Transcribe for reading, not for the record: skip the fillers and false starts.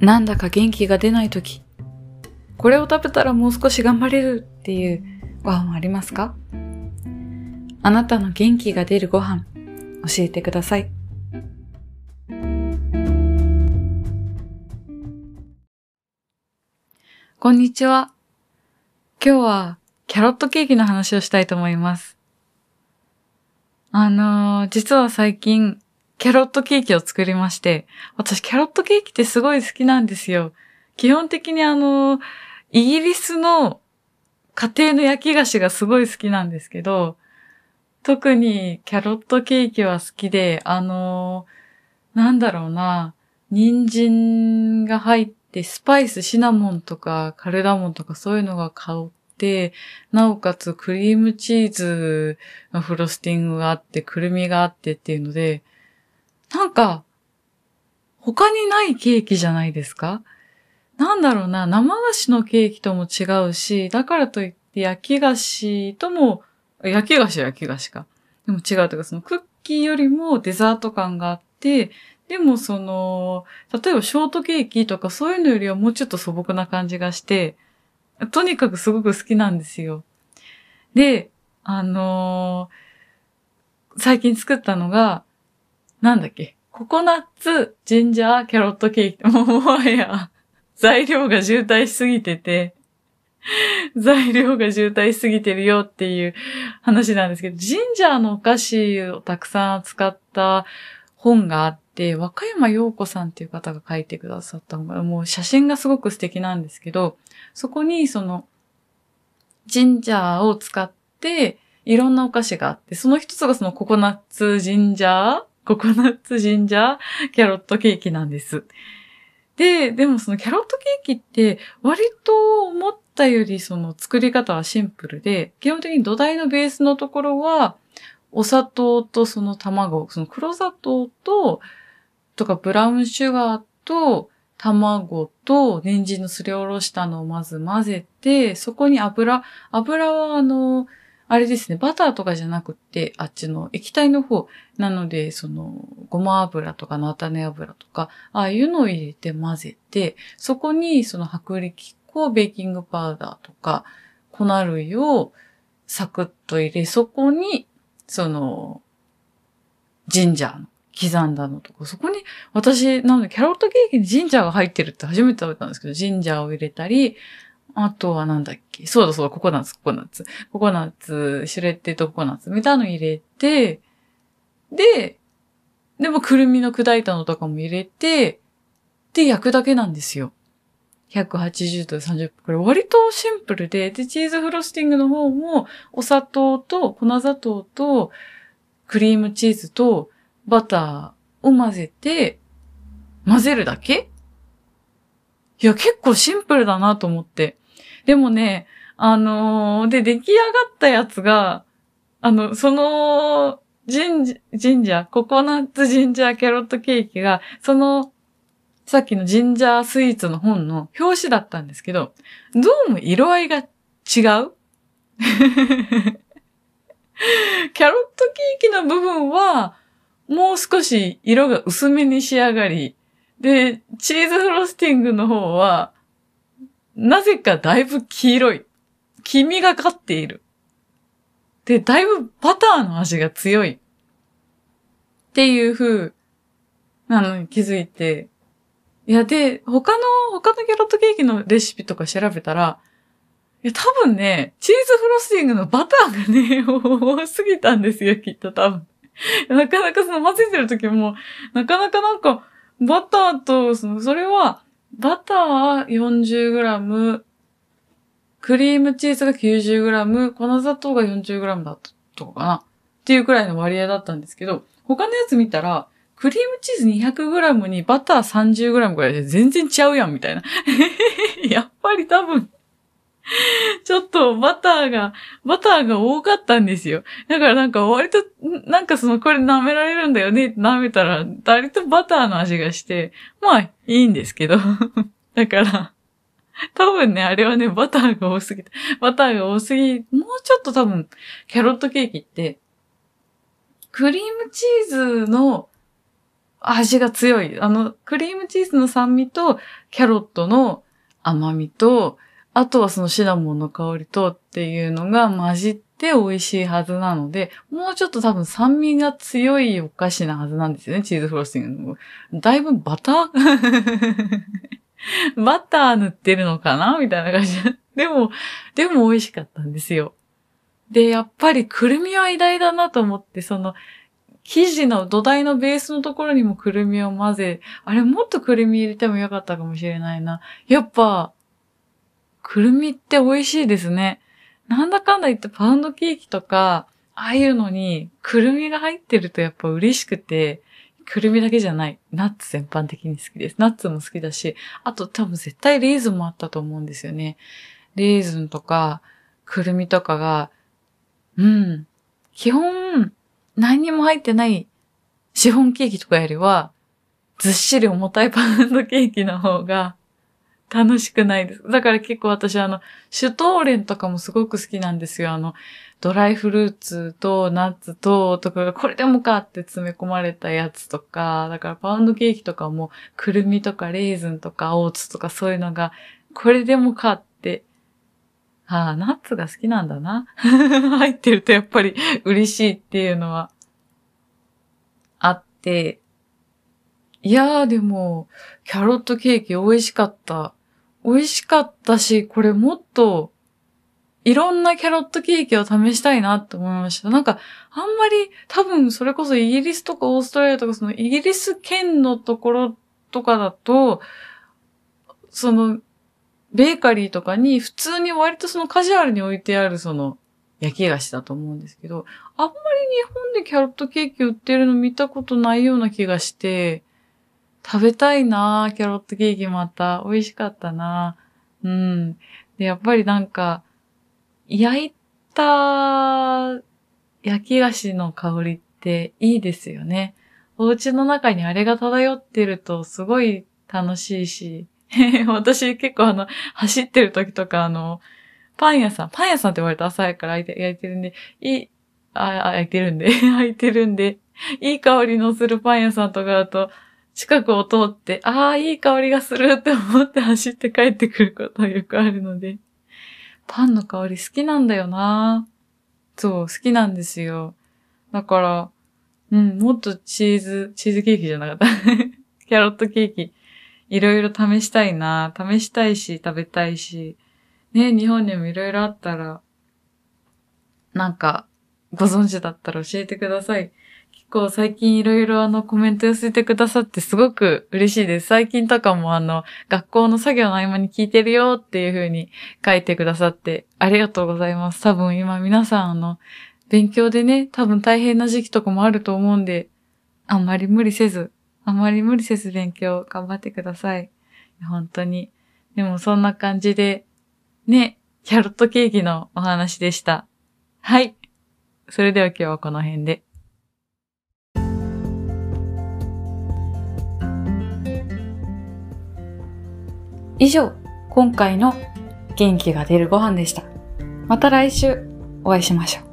なんだか元気が出ないとき、これを食べたらもう少し頑張れるっていうご飯はありますか？あなたの元気が出るご飯、教えてください。こんにちは。今日はキャロットケーキの話をしたいと思います。実は最近キャロットケーキを作りまして、私キャロットケーキってすごい好きなんですよ。基本的にイギリスの家庭の焼き菓子がすごい好きなんですけど、特にキャロットケーキは好きで、なんだろうな、人参が入ってスパイス、シナモンとかカルダモンとかそういうのが香って、なおかつクリームチーズのフロスティングがあって、くるみがあってっていうので、なんか、他にないケーキじゃないですか？なんだろうな、生菓子のケーキとも違うし、だからといって焼き菓子か。でも違うというか、そのクッキーよりもデザート感があって、でも例えばショートケーキとかそういうのよりはもうちょっと素朴な感じがして、とにかくすごく好きなんですよ。で、最近作ったのが、ココナッツ、ジンジャー、キャロットケーキ。もはや、材料が渋滞しすぎてて、るよっていう話なんですけど、ジンジャーのお菓子をたくさん扱った本があって、若山陽子さんっていう方が書いてくださった本が、もう写真がすごく素敵なんですけど、そこにジンジャーを使って、いろんなお菓子があって、その一つがココナッツ、ジンジャー、キャロットケーキなんです。でもキャロットケーキって割と思ったより作り方はシンプルで、基本的に土台のベースのところは、お砂糖と卵、黒砂糖とかブラウンシュガーと卵と人参のすりおろしたのをまず混ぜて、そこに油はあれですね、バターとかじゃなくて、あっちの液体の方。なので、ごま油とか菜種油とか、ああいうのを入れて混ぜて、そこに薄力粉、ベーキングパウダーとか、粉類をサクッと入れ、そこに、ジンジャーの刻んだのとか、そこに、私、なのでキャロットケーキにジンジャーが入ってるって初めて食べたんですけど、ジンジャーを入れたり、あとはココナッツ、シュレッテとココナッツみたいなの入れて、でもくるみの砕いたのとかも入れて、で、焼くだけなんですよ。180度で30分。これ割とシンプルで、で、チーズフロスティングの方も、お砂糖と粉砂糖と、クリームチーズとバターを混ぜるだけ？いや、結構シンプルだなと思って。でもね、出来上がったやつが、ココナッツジンジャーキャロットケーキが、さっきのジンジャースイーツの本の表紙だったんですけど、どうも色合いが違うキャロットケーキの部分は、もう少し色が薄めに仕上がり、で、チーズフロスティングの方は、なぜかだいぶ黄色い。黄みがかっている。で、だいぶバターの味が強い。っていう風なのに気づいて。いや、で、他のキャロットケーキのレシピとか調べたら、いや、多分ね、チーズフロスティングのバターがね、多すぎたんですよ、きっと多分。なかなか混ぜてる時も、なんか、バターと、それは、バター 40g、クリームチーズが 90g、粉砂糖が 40g だったとかかなっていうくらいの割合だったんですけど、他のやつ見たら、クリームチーズ 200g にバター 30g くらいで全然ちゃうやんみたいな。やっぱり多分、ちょっとバターが多かったんですよ。だから割と、これ舐められるんだよねって舐めたら、割とバターの味がして、まあ、いいんですけど。だから、多分ね、あれはね、もうちょっと多分、キャロットケーキって、クリームチーズの味が強い。クリームチーズの酸味と、キャロットの甘みと、あとはそのシナモンの香りとっていうのが混じって美味しいはずなので、もうちょっと多分酸味が強いお菓子なはずなんですよね、チーズフロスティングの。だいぶバターバター塗ってるのかなみたいな感じ。でも美味しかったんですよ。で、やっぱりくるみは偉大だなと思って、その、生地の土台のベースのところにもくるみを混ぜ、あれもっとくるみ入れてもよかったかもしれないな。やっぱ、くるみって美味しいですね。なんだかんだ言ってパウンドケーキとか、ああいうのにくるみが入ってるとやっぱ嬉しくて、くるみだけじゃない。ナッツ全般的に好きです。ナッツも好きだし、あと多分絶対レーズンもあったと思うんですよね。レーズンとか、くるみとかが、うん。基本、何にも入ってないシフォンケーキとかよりは、ずっしり重たいパウンドケーキの方が楽しくないです。だから結構私シュトーレンとかもすごく好きなんですよ。ドライフルーツとナッツとかがこれでもかって詰め込まれたやつとか、だからパウンドケーキとかもくるみとかレーズンとかオーツとかそういうのがこれでもかって、ああ、ナッツが好きなんだな。入ってるとやっぱり嬉しいっていうのはあって。いやーでも、キャロットケーキ美味しかった。美味しかったし、これもっといろんなキャロットケーキを試したいなって思いました。なんか、あんまり多分それこそイギリスとかオーストラリアとかそのイギリス圏のところとかだと、ベーカリーとかに普通に割とカジュアルに置いてある焼き菓子だと思うんですけど、あんまり日本でキャロットケーキ売ってるの見たことないような気がして、食べたいなぁ、キャロットケーキまた。美味しかったなぁ。うん。で、やっぱりなんか、焼いた焼き菓子の香りっていいですよね。お家の中にあれが漂ってるとすごい楽しいし、私結構走ってる時とかパン屋さんって言われた朝から焼いてるんで、いい香りのするパン屋さんとかだと、近くを通って、ああ、いい香りがするって思って走って帰ってくることはよくあるので、パンの香り好きなんだよな。そう、好きなんですよ。だから、うん、もっとチーズケーキじゃなかった。キャロットケーキ。いろいろ試したいな。試したいし、食べたいし。ね、日本にもいろいろあったら、なんか、ご存知だったら教えてください。結構最近いろいろコメント寄せてくださってすごく嬉しいです。最近とかも学校の作業の合間に聞いてるよっていう風に書いてくださってありがとうございます。多分今皆さん勉強でね、多分大変な時期とかもあると思うんで、あんまり無理せず勉強頑張ってください。本当に。でもそんな感じで、ね、キャロットケーキのお話でした。はい。それでは今日はこの辺で。以上、今回の元気が出るご飯でした。また来週お会いしましょう。